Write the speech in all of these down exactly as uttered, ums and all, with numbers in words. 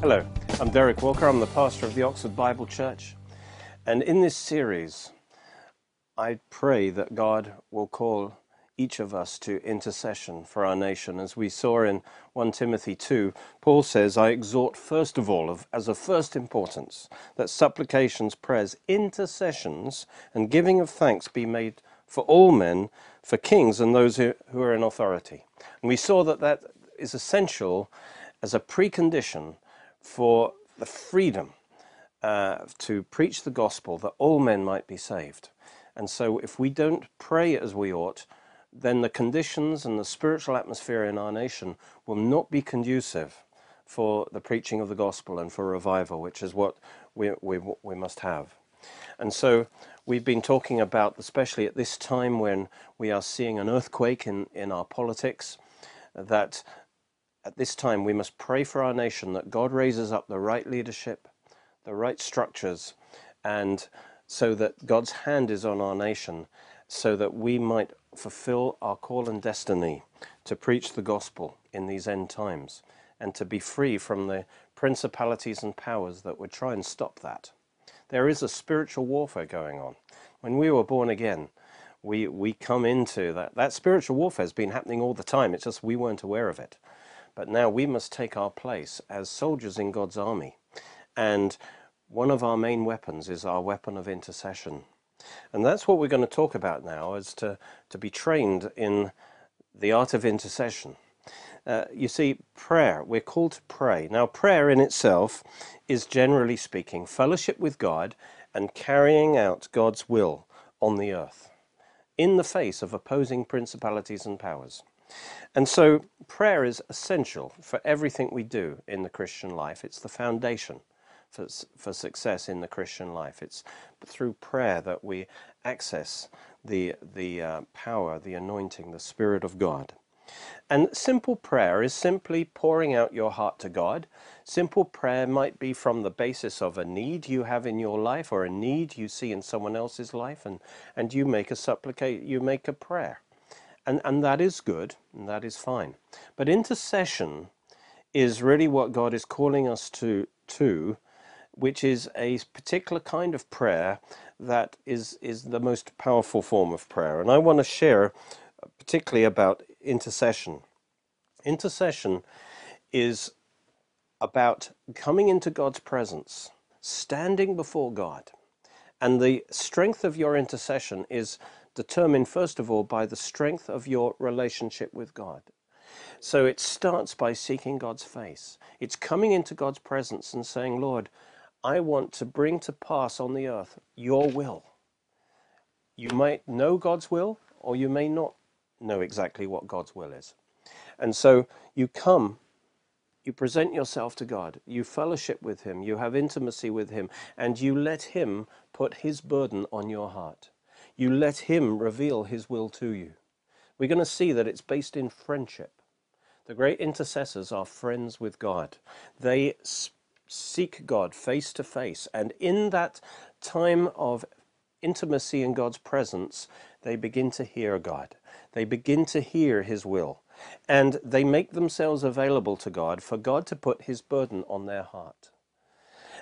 Hello, I'm Derek Walker. I'm the pastor of the Oxford Bible Church. And in this series, I pray that God will call each of us to intercession for our nation. As we saw in First Timothy two, Paul says, I exhort first of all, of, as of first importance, that supplications, prayers, intercessions, and giving of thanks be made for all men, for kings and those who, who are in authority. And we saw that that is essential as a precondition for the freedom uh, to preach the gospel, that all men might be saved. And so if we don't pray as we ought, then the conditions and the spiritual atmosphere in our nation will not be conducive for the preaching of the gospel and for revival, which is what we, we, we must have. And so we've been talking about, especially at this time when we are seeing an earthquake in, in our politics, that at this time, we must pray for our nation that God raises up the right leadership, the right structures, and so that God's hand is on our nation, so that we might fulfill our call and destiny to preach the gospel in these end times and to be free from the principalities and powers that would try and stop that. There is a spiritual warfare going on. When we were born again, we, we come into that. That spiritual warfare has been happening all the time. It's just we weren't aware of it. But now we must take our place as soldiers in God's army. And one of our main weapons is our weapon of intercession. And that's what we're going to talk about now, is to, to be trained in the art of intercession. Uh, you see, prayer, we're called to pray. Now, prayer in itself is, generally speaking, fellowship with God and carrying out God's will on the earth in the face of opposing principalities and powers. And so prayer is essential for everything we do in the Christian life. It's the foundation for, for success in the Christian life. It's through prayer that we access the, the uh, power, the anointing, the Spirit of God. And simple prayer is simply pouring out your heart to God. Simple prayer might be from the basis of a need you have in your life or a need you see in someone else's life, and, and you make a supplicate, you make a prayer. And, and that is good, and that is fine. But intercession is really what God is calling us to, to, which is a particular kind of prayer that is, is the most powerful form of prayer. And I want to share particularly about intercession. Intercession is about coming into God's presence, standing before God. And the strength of your intercession is determined first of all by the strength of your relationship with God. So it starts by seeking God's face. It's coming into God's presence and saying, Lord, I want to bring to pass on the earth your will. You might know God's will, or you may not know exactly what God's will is. And so you come, you present yourself to God, you fellowship with him, you have intimacy with him, and you let him put his burden on your heart. You let him reveal his will to you. We're going to see that it's based in friendship. The great intercessors are friends with God. They seek God face to face. And in that time of intimacy in God's presence, they begin to hear God. They begin to hear his will. And they make themselves available to God for God to put his burden on their heart.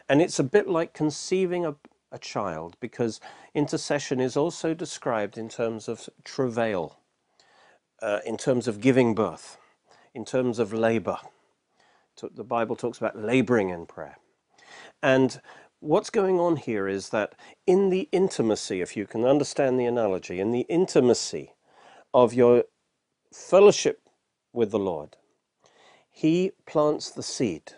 And it's a bit like conceiving a a child, because intercession is also described in terms of travail, uh, in terms of giving birth, in terms of labor. The Bible talks about laboring in prayer. And what's going on here is that in the intimacy, if you can understand the analogy, in the intimacy of your fellowship with the Lord, he plants the seed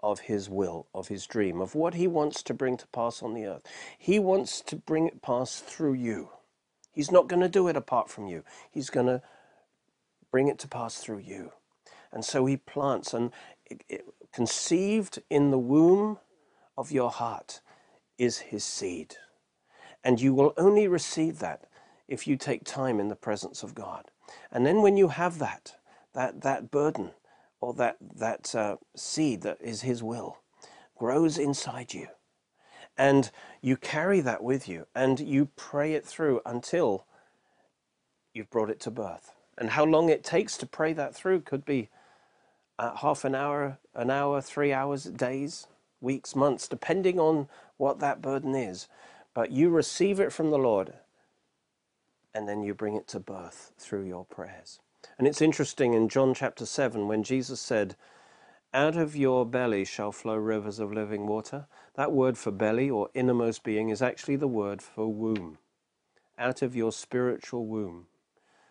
of his will, of his dream, of what he wants to bring to pass on the earth. He wants to bring it pass through you. He's not going to do it apart from you. He's going to bring it to pass through you. And so he plants, and it, it, conceived in the womb of your heart is his seed. And you will only receive that if you take time in the presence of God. And then when you have that, that, that burden, or that, that uh, seed that is his will, grows inside you. And you carry that with you, and you pray it through until you've brought it to birth. And how long it takes to pray that through could be uh, half an hour, an hour, three hours, days, weeks, months, depending on what that burden is. But you receive it from the Lord, and then you bring it to birth through your prayers. And it's interesting in John chapter seven, when Jesus said, "Out of your belly shall flow rivers of living water." That word for belly or innermost being is actually the word for womb. Out of your spiritual womb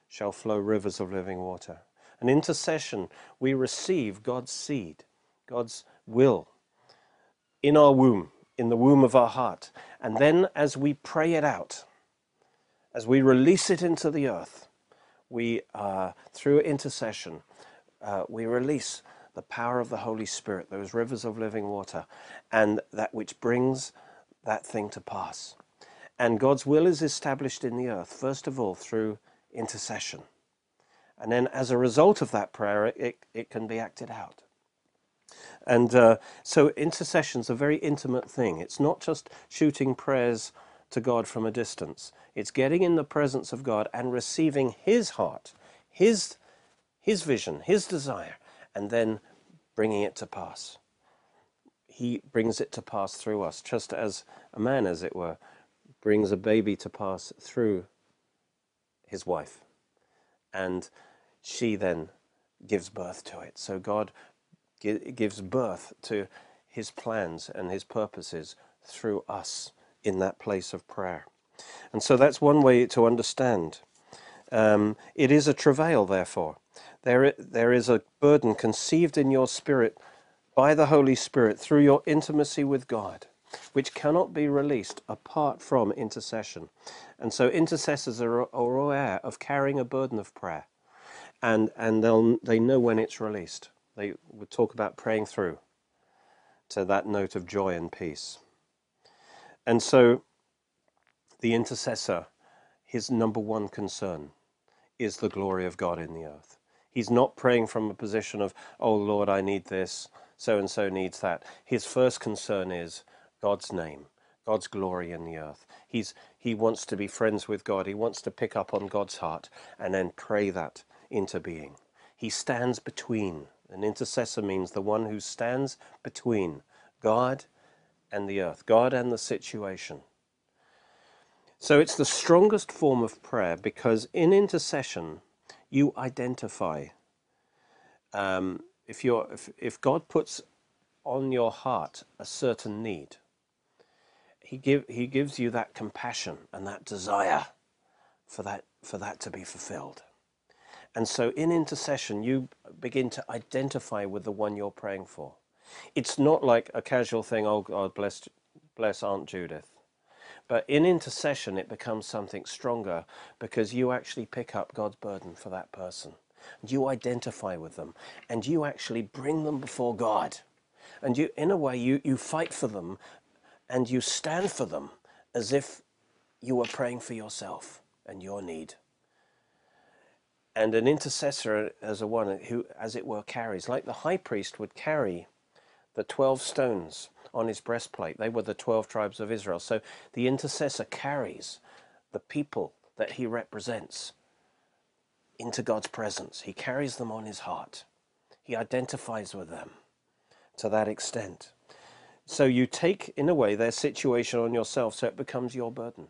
shall flow rivers of living water. An intercession, we receive God's seed, God's will, in our womb, in the womb of our heart. And then as we pray it out, as we release it into the earth, we, uh, through intercession, uh, we release the power of the Holy Spirit, those rivers of living water, and that which brings that thing to pass. And God's will is established in the earth, first of all, through intercession. And then as a result of that prayer, it, it can be acted out. And uh, so intercession is a very intimate thing. It's not just shooting prayers to God from a distance. It's getting in the presence of God and receiving his heart, his, his vision, his desire, and then bringing it to pass. He brings it to pass through us, just as a man, as it were, brings a baby to pass through his wife, and she then gives birth to it. So God gi- gives birth to his plans and his purposes through us in that place of prayer. And so that's one way to understand. Um, it is a travail, therefore. There, there is a burden conceived in your spirit by the Holy Spirit through your intimacy with God, which cannot be released apart from intercession. And so intercessors are, are aware of carrying a burden of prayer, and, and they'll, they know when it's released. They would talk about praying through to that note of joy and peace. And so the intercessor, his number one concern is the glory of God in the earth. He's not praying from a position of, oh Lord, I need this, so-and-so needs that. His first concern is God's name, God's glory in the earth. He's, he wants to be friends with God. He wants to pick up on God's heart and then pray that into being. He stands between. An intercessor means the one who stands between God and the earth, God and the situation. So it's the strongest form of prayer, because in intercession, you identify. Um, if, you're, if, if God puts on your heart a certain need, He give he gives you that compassion and that desire for that for that to be fulfilled. And so in intercession you begin to identify with the one you're praying for. It's not like a casual thing, oh God bless bless Aunt Judith. But in intercession it becomes something stronger, because you actually pick up God's burden for that person. You identify with them and you actually bring them before God. And you, in a way, you, you fight for them. And you stand for them as if you were praying for yourself and your need. And an intercessor, as a one who, as it were, carries, like the high priest would carry the twelve stones on his breastplate. They were the twelve tribes of Israel. So the intercessor carries the people that he represents into God's presence. He carries them on his heart. He identifies with them to that extent. So you take, in a way, their situation on yourself, so it becomes your burden.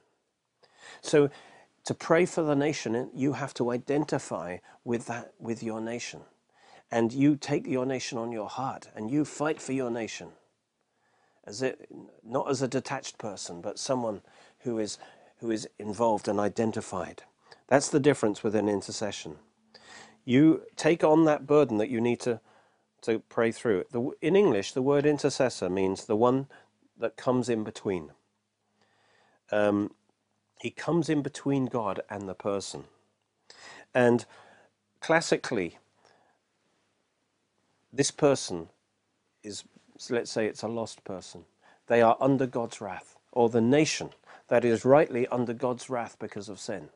So to pray for the nation, you have to identify with that, with your nation. And you take your nation on your heart, and you fight for your nation. As it, not as a detached person, but someone who is, who is involved and identified. That's the difference within intercession. You take on that burden that you need to to pray through. The, in English, the word intercessor means the one that comes in between. Um, he comes in between God and the person. And classically, this person is, let's say it's a lost person. They are under God's wrath, or the nation that is rightly under God's wrath because of sin.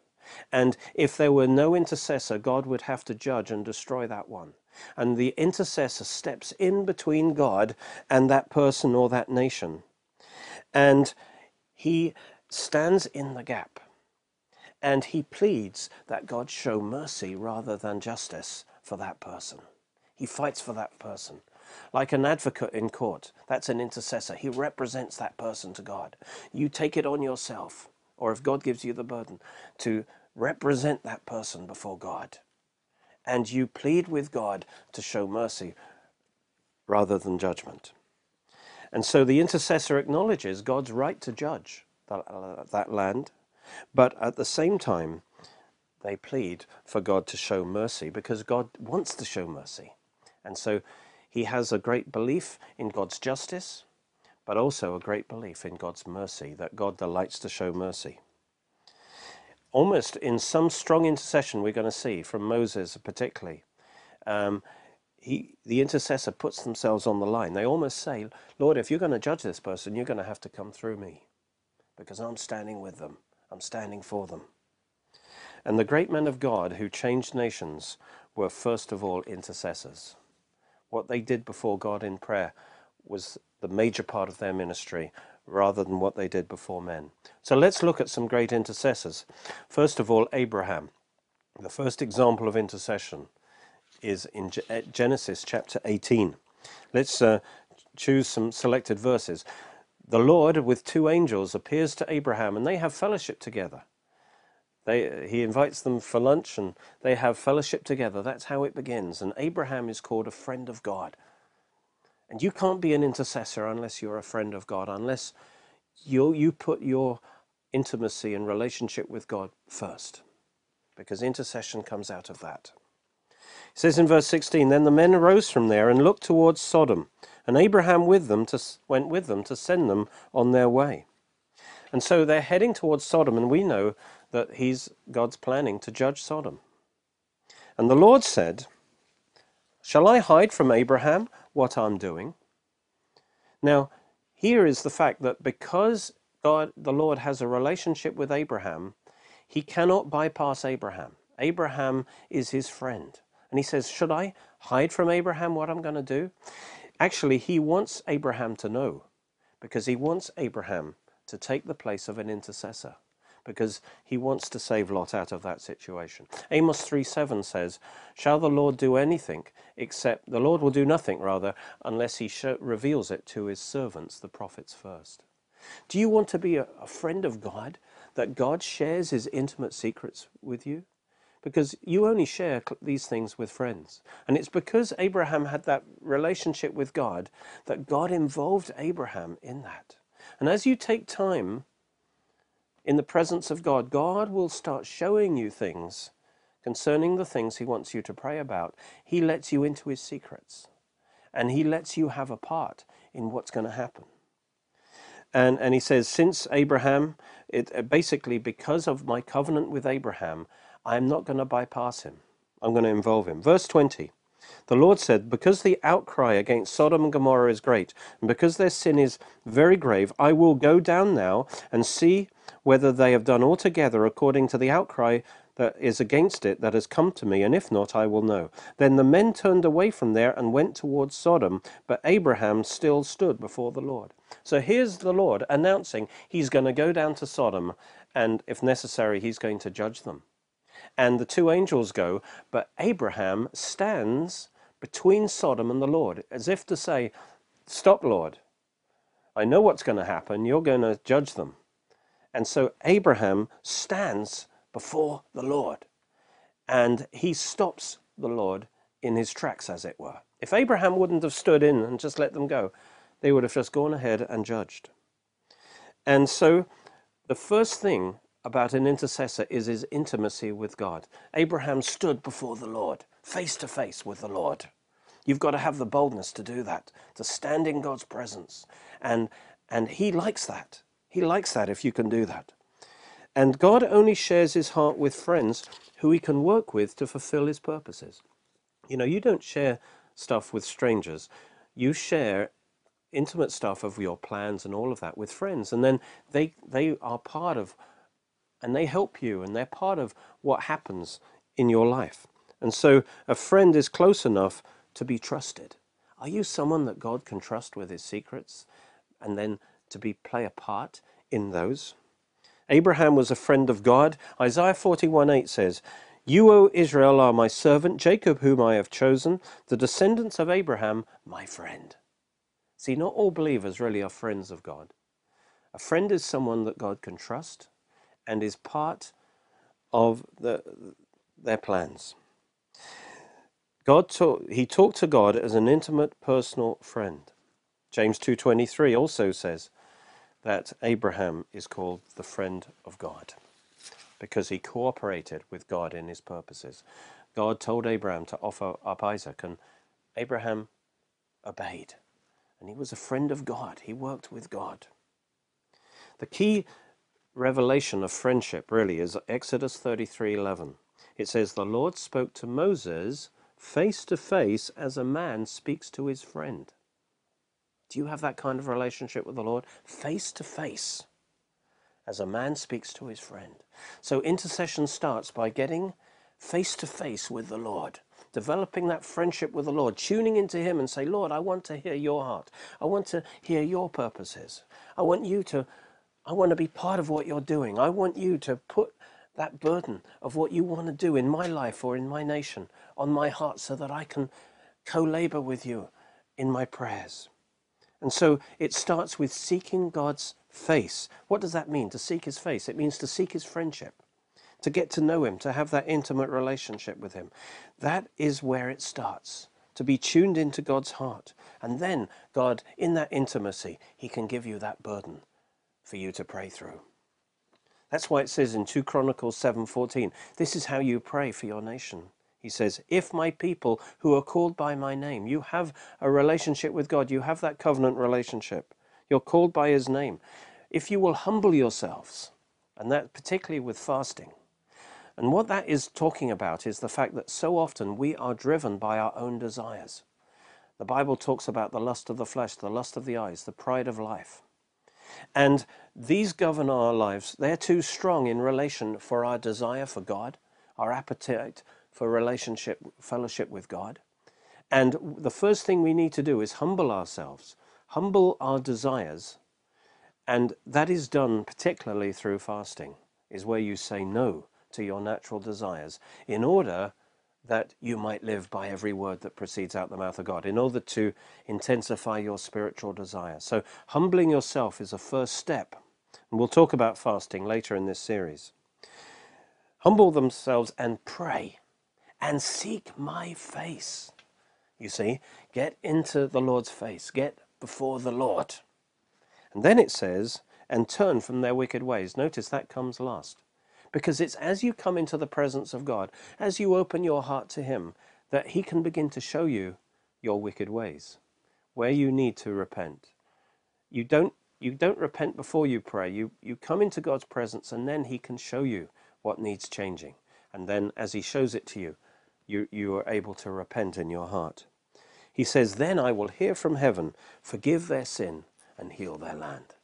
And if there were no intercessor, God would have to judge and destroy that one. And the intercessor steps in between God and that person or that nation. And he stands in the gap. And he pleads that God show mercy rather than justice for that person. He fights for that person. Like an advocate in court, that's an intercessor. He represents that person to God. You take it on yourself, or if God gives you the burden, to represent that person before God. And you plead with God to show mercy rather than judgment. And so the intercessor acknowledges God's right to judge that, uh, that land, but at the same time, they plead for God to show mercy because God wants to show mercy. And so he has a great belief in God's justice, but also a great belief in God's mercy, that God delights to show mercy. Almost in some strong intercession we're going to see from Moses particularly, um, he, the intercessor puts themselves on the line. They almost say, Lord, if you're going to judge this person, you're going to have to come through me because I'm standing with them. I'm standing for them. And the great men of God who changed nations were first of all intercessors. What they did before God in prayer was the major part of their ministry rather than what they did before men. So let's look at some great intercessors. First of all, Abraham. The first example of intercession is in Genesis chapter eighteen. Let's uh, choose some selected verses. The Lord with two angels appears to Abraham and they have fellowship together. They, he invites them for lunch and they have fellowship together. That's how it begins. And Abraham is called a friend of God. And you can't be an intercessor unless you're a friend of God, unless you, you put your intimacy and relationship with God first, because intercession comes out of that. It says in verse sixteen, then the men arose from there and looked towards Sodom, and Abraham with them to, went with them to send them on their way. And so they're heading towards Sodom, and we know that he's God's planning to judge Sodom. And the Lord said, shall I hide from Abraham what I'm doing? Now, here is the fact that because God, the Lord has a relationship with Abraham, he cannot bypass Abraham. Abraham is his friend. And he says, should I hide from Abraham what I'm going to do? Actually, he wants Abraham to know, because he wants Abraham to take the place of an intercessor, because he wants to save Lot out of that situation. Amos three seven says, shall the Lord do anything except, the Lord will do nothing rather, unless he sh- reveals it to his servants, the prophets first. Do you want to be a, a friend of God, that God shares his intimate secrets with you? Because you only share these things with friends. And it's because Abraham had that relationship with God that God involved Abraham in that. And as you take time in the presence of God, God will start showing you things concerning the things he wants you to pray about. He lets you into his secrets, and he lets you have a part in what's going to happen. And, and he says, since Abraham, it, basically because of my covenant with Abraham, I'm not going to bypass him. I'm going to involve him. Verse twenty, the Lord said, because the outcry against Sodom and Gomorrah is great, and because their sin is very grave, I will go down now and see whether they have done altogether according to the outcry that is against it that has come to me, and if not, I will know. Then the men turned away from there and went towards Sodom, but Abraham still stood before the Lord. So here's the Lord announcing he's going to go down to Sodom, and if necessary, he's going to judge them. And the two angels go, but Abraham stands between Sodom and the Lord, as if to say, stop, Lord, I know what's going to happen, you're going to judge them. And so Abraham stands before the Lord, and he stops the Lord in his tracks, as it were. If Abraham wouldn't have stood in and just let them go, they would have just gone ahead and judged. And so the first thing about an intercessor is his intimacy with God. Abraham stood before the Lord, face to face with the Lord. You've got to have the boldness to do that, to stand in God's presence. And, and he likes that. He likes that if you can do that. And God only shares his heart with friends who he can work with to fulfill his purposes. You know, you don't share stuff with strangers. You share intimate stuff of your plans and all of that with friends. And then they, they are part of, and they help you, and they're part of what happens in your life. And so a friend is close enough to be trusted. Are you someone that God can trust with his secrets, and then to be play a part in those? Abraham was a friend of God. Isaiah forty-one eight says, You, O Israel, are my servant, Jacob, whom I have chosen, the descendants of Abraham, my friend. See, not all believers really are friends of God. A friend is someone that God can trust and is part of the, their plans. God talk, he talked to God as an intimate, personal friend. James two twenty-three also says that Abraham is called the friend of God because he cooperated with God in his purposes. God told Abraham to offer up Isaac, and Abraham obeyed. And he was a friend of God. He worked with God. The key revelation of friendship really is Exodus thirty-three eleven. It says, "The Lord spoke to Moses face to face as a man speaks to his friend." Do you have that kind of relationship with the Lord? Face to face, as a man speaks to his friend. So intercession starts by getting face to face with the Lord, developing that friendship with the Lord, tuning into him and say, Lord, I want to hear your heart. I want to hear your purposes. I want you to, I want to be part of what you're doing. I want you to put that burden of what you want to do in my life or in my nation on my heart so that I can co-labor with you in my prayers. And so it starts with seeking God's face. What does that mean, to seek his face? It means to seek his friendship, to get to know him, to have that intimate relationship with him. That is where it starts, to be tuned into God's heart. And then God, in that intimacy, he can give you that burden for you to pray through. That's why it says in two Chronicles seven fourteen, this is how you pray for your nation. He says, if my people who are called by my name, you have a relationship with God, you have that covenant relationship, you're called by his name. If you will humble yourselves, and that particularly with fasting. And what that is talking about is the fact that so often we are driven by our own desires. The Bible talks about the lust of the flesh, the lust of the eyes, the pride of life. And these govern our lives. They're too strong in relation for our desire for God, our appetite for relationship, fellowship with God. And the first thing we need to do is humble ourselves, humble our desires. And that is done particularly through fasting, is where you say no to your natural desires in order that you might live by every word that proceeds out the mouth of God, in order to intensify your spiritual desire. So humbling yourself is a first step. And we'll talk about fasting later in this series. Humble themselves and pray. And seek my face. You see, get into the Lord's face. Get before the Lord. And then it says, and turn from their wicked ways. Notice that comes last. Because it's as you come into the presence of God, as you open your heart to him, that he can begin to show you your wicked ways, where you need to repent. You don't, you don't repent before you pray. You, you come into God's presence and then he can show you what needs changing. And then as he shows it to you, You, you are able to repent in your heart. He says, then I will hear from heaven, forgive their sin and heal their land.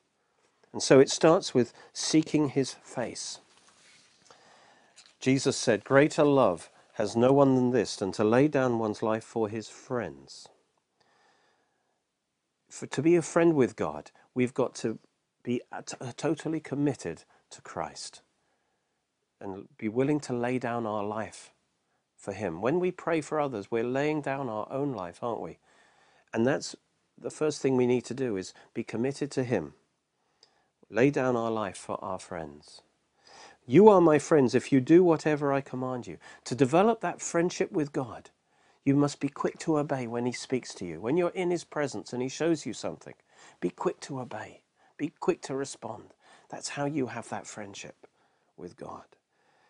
And so it starts with seeking his face. Jesus said, greater love has no one than this, than to lay down one's life for his friends. For, to be a friend with God, we've got to be at, uh, totally committed to Christ and be willing to lay down our life for him. When we pray for others, we're laying down our own life, aren't we? And that's the first thing we need to do, is be committed to him. Lay down our life for our friends. You are my friends if you do whatever I command you. To develop that friendship with God, you must be quick to obey when he speaks to you. When you're in his presence and he shows you something, be quick to obey. Be quick to respond. That's how you have that friendship with God.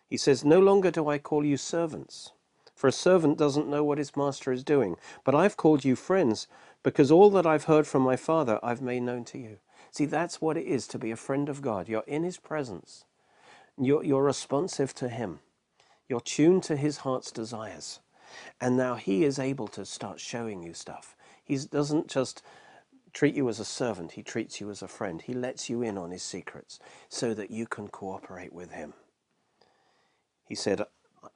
He says, no longer do I call you servants, for a servant doesn't know what his master is doing. But I've called you friends, because all that I've heard from my Father I've made known to you. See, that's what it is to be a friend of God. You're in his presence. You're, you're responsive to him. You're tuned to his heart's desires. And now he is able to start showing you stuff. He doesn't just treat you as a servant. He treats you as a friend. He lets you in on his secrets so that you can cooperate with him. He said,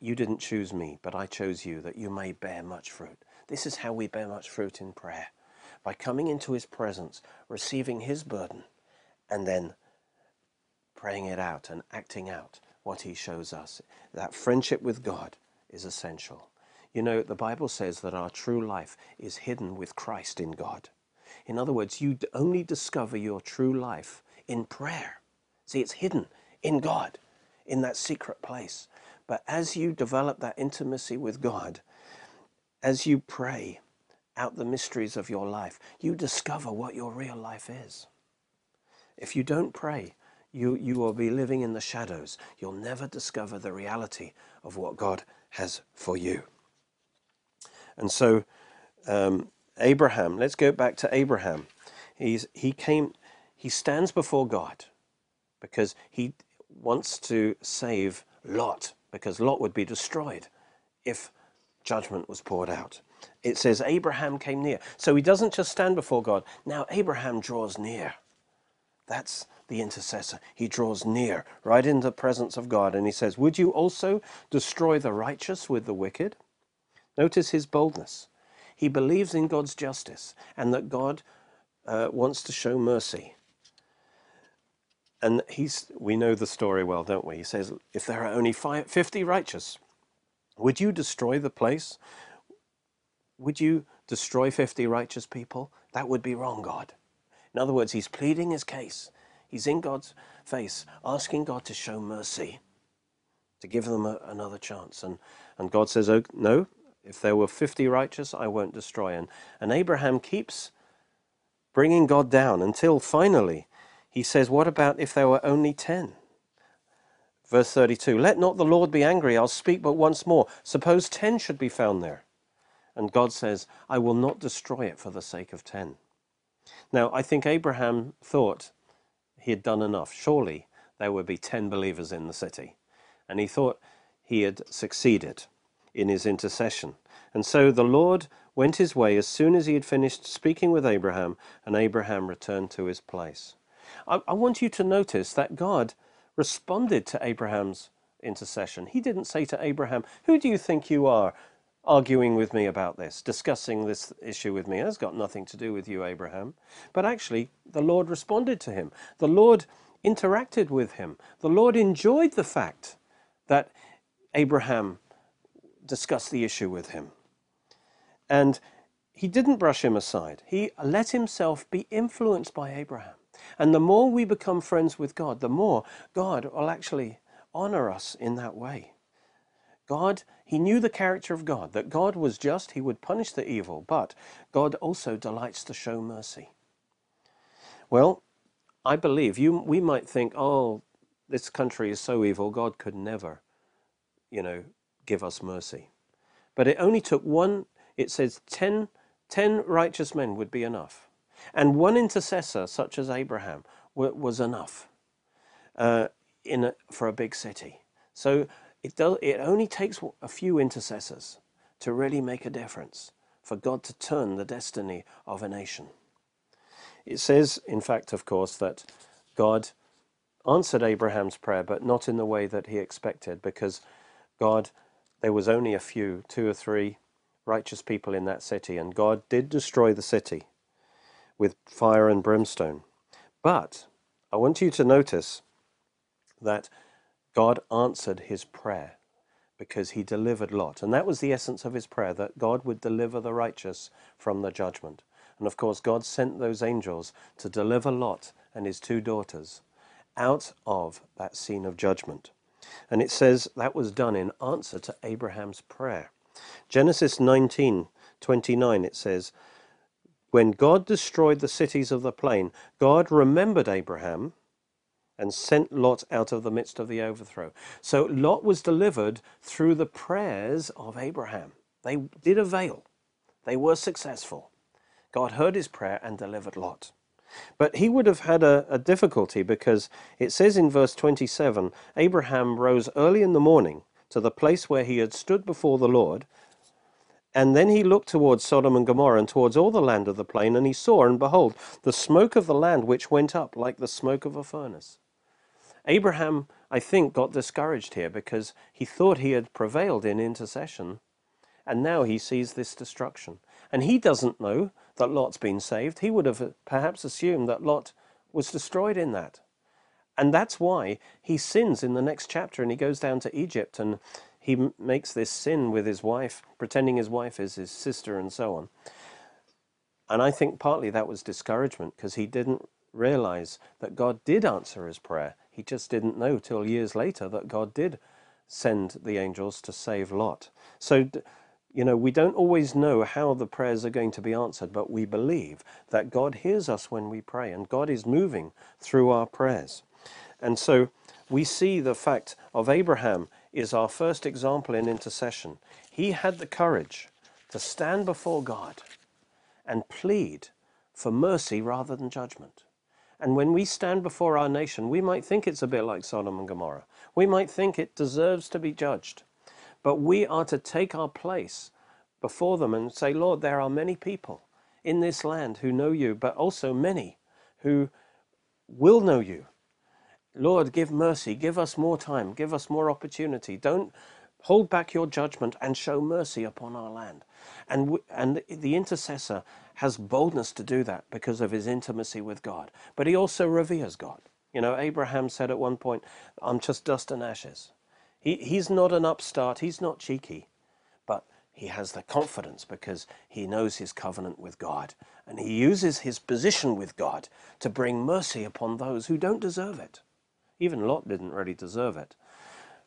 you didn't choose me, but I chose you, that you may bear much fruit. This is how we bear much fruit in prayer, by coming into his presence, receiving his burden, and then praying it out and acting out what he shows us. That friendship with God is essential. You know, the Bible says that our true life is hidden with Christ in God. In other words, you only discover your true life in prayer. See, it's hidden in God, in that secret place. But as you develop that intimacy with God, as you pray out the mysteries of your life, you discover what your real life is. If you don't pray, you, you will be living in the shadows. You'll never discover the reality of what God has for you. And so, um, Abraham, let's go back to Abraham. He's, he came, he stands before God because he wants to save Lot, because Lot would be destroyed if judgment was poured out. It says Abraham came near. So he doesn't just stand before God. Now Abraham draws near. That's the intercessor. He draws near, right into the presence of God. And he says, would you also destroy the righteous with the wicked? Notice his boldness. He believes in God's justice and that God uh, wants to show mercy. And he's, we know the story well, don't we? He says, if there are only five, fifty righteous, would you destroy the place? Would you destroy fifty righteous people? That would be wrong, God. In other words, he's pleading his case. He's in God's face, asking God to show mercy, to give them a, another chance. And, and God says, oh, no, if there were fifty righteous, I won't destroy. And, and Abraham keeps bringing God down until finally he says, what about if there were only ten? Verse thirty-two, let not the Lord be angry, I'll speak but once more. Suppose ten should be found there. And God says, I will not destroy it for the sake of ten. Now, I think Abraham thought he had done enough. Surely there would be ten believers in the city. And he thought he had succeeded in his intercession. And so the Lord went his way as soon as he had finished speaking with Abraham, and Abraham returned to his place. I, I want you to notice that God responded to Abraham's intercession. He didn't say to Abraham, who do you think you are arguing with me about this, discussing this issue with me? That's got nothing to do with you, Abraham. But actually, the Lord responded to him. The Lord interacted with him. The Lord enjoyed the fact that Abraham discuss the issue with him. And he didn't brush him aside. He let himself be influenced by Abraham. And the more we become friends with God, the more God will actually honor us in that way. God, he knew the character of God, that God was just, he would punish the evil, but God also delights to show mercy. Well, I believe you, we might think, oh, this country is so evil, God could never, you know, give us mercy. But it only took one, it says ten, ten righteous men would be enough. And one intercessor, such as Abraham, was enough uh, in a, for a big city. So it, does, it only takes a few intercessors to really make a difference, for God to turn the destiny of a nation. It says, in fact, of course, that God answered Abraham's prayer, but not in the way that he expected, because God, there was only a few, two or three righteous people in that city, and God did destroy the city with fire and brimstone. But I want you to notice that God answered his prayer because he delivered Lot. And that was the essence of his prayer, that God would deliver the righteous from the judgment. And of course, God sent those angels to deliver Lot and his two daughters out of that scene of judgment. And it says that was done in answer to Abraham's prayer. Genesis nineteen twenty-nine, it says, when God destroyed the cities of the plain, God remembered Abraham and sent Lot out of the midst of the overthrow. So Lot was delivered through the prayers of Abraham. They did avail. They were successful. God heard his prayer and delivered Lot. But he would have had a, a difficulty, because it says in verse twenty-seven, Abraham rose early in the morning to the place where he had stood before the Lord, and then he looked towards Sodom and Gomorrah and towards all the land of the plain, and he saw, and behold, the smoke of the land which went up like the smoke of a furnace. Abraham, I think, got discouraged here because he thought he had prevailed in intercession, and now he sees this destruction. And he doesn't know that Lot's been saved. He would have perhaps assumed that Lot was destroyed in that. And that's why he sins in the next chapter, and he goes down to Egypt, and he m- makes this sin with his wife, pretending his wife is his sister and so on. And I think partly that was discouragement, because he didn't realize that God did answer his prayer. He just didn't know till years later that God did send the angels to save Lot. So, you know, we don't always know how the prayers are going to be answered, but we believe that God hears us when we pray, and God is moving through our prayers. And so we see the fact of Abraham is our first example in intercession. He had the courage to stand before God and plead for mercy rather than judgment. And when we stand before our nation, we might think it's a bit like Sodom and Gomorrah. We might think it deserves to be judged. But we are to take our place before them and say, Lord, there are many people in this land who know you, but also many who will know you. Lord, give mercy. Give us more time. Give us more opportunity. Don't hold back your judgment and show mercy upon our land. And we, and the intercessor has boldness to do that because of his intimacy with God. But he also reveres God. You know, Abraham said at one point, I'm just dust and ashes. He He's not an upstart. He's not cheeky. But he has the confidence because he knows his covenant with God. And he uses his position with God to bring mercy upon those who don't deserve it. Even Lot didn't really deserve it.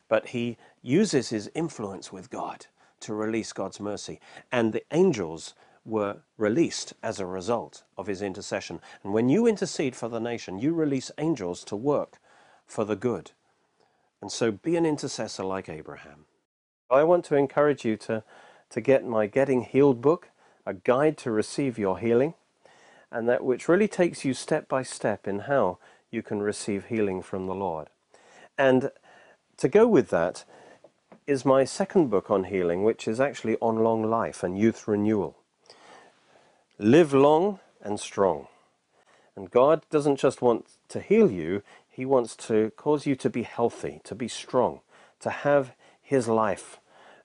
But he uses his influence with God to release God's mercy. And the angels were released as a result of his intercession. And when you intercede for the nation, you release angels to work for the good. And so be an intercessor like Abraham. I want to encourage you to, to get my Getting Healed book, A Guide to Receive Your Healing, and that which really takes you step by step in how you can receive healing from the Lord. And to go with that is my second book on healing, which is actually on long life and youth renewal. Live long and strong. And God doesn't just want to heal you, he wants to cause you to be healthy, to be strong, to have his life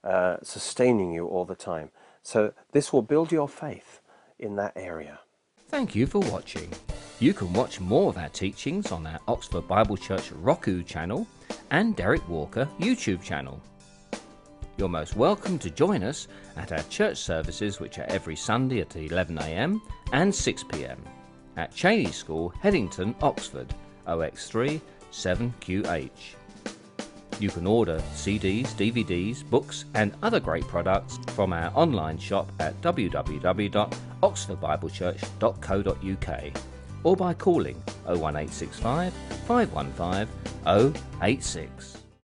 uh, sustaining you all the time. So this will build your faith in that area. Thank you for watching. You can watch more of our teachings on our Oxford Bible Church Roku channel and Derek Walker YouTube channel. You're most welcome to join us at our church services, which are every Sunday at eleven a m and six p m at Cheney School, Headington, Oxford, O X three seven Q H. You can order C Ds, D V Ds, books and other great products from our online shop at w w w dot oxford bible church dot co dot u k or by calling oh one eight six five, five one five, oh eight six.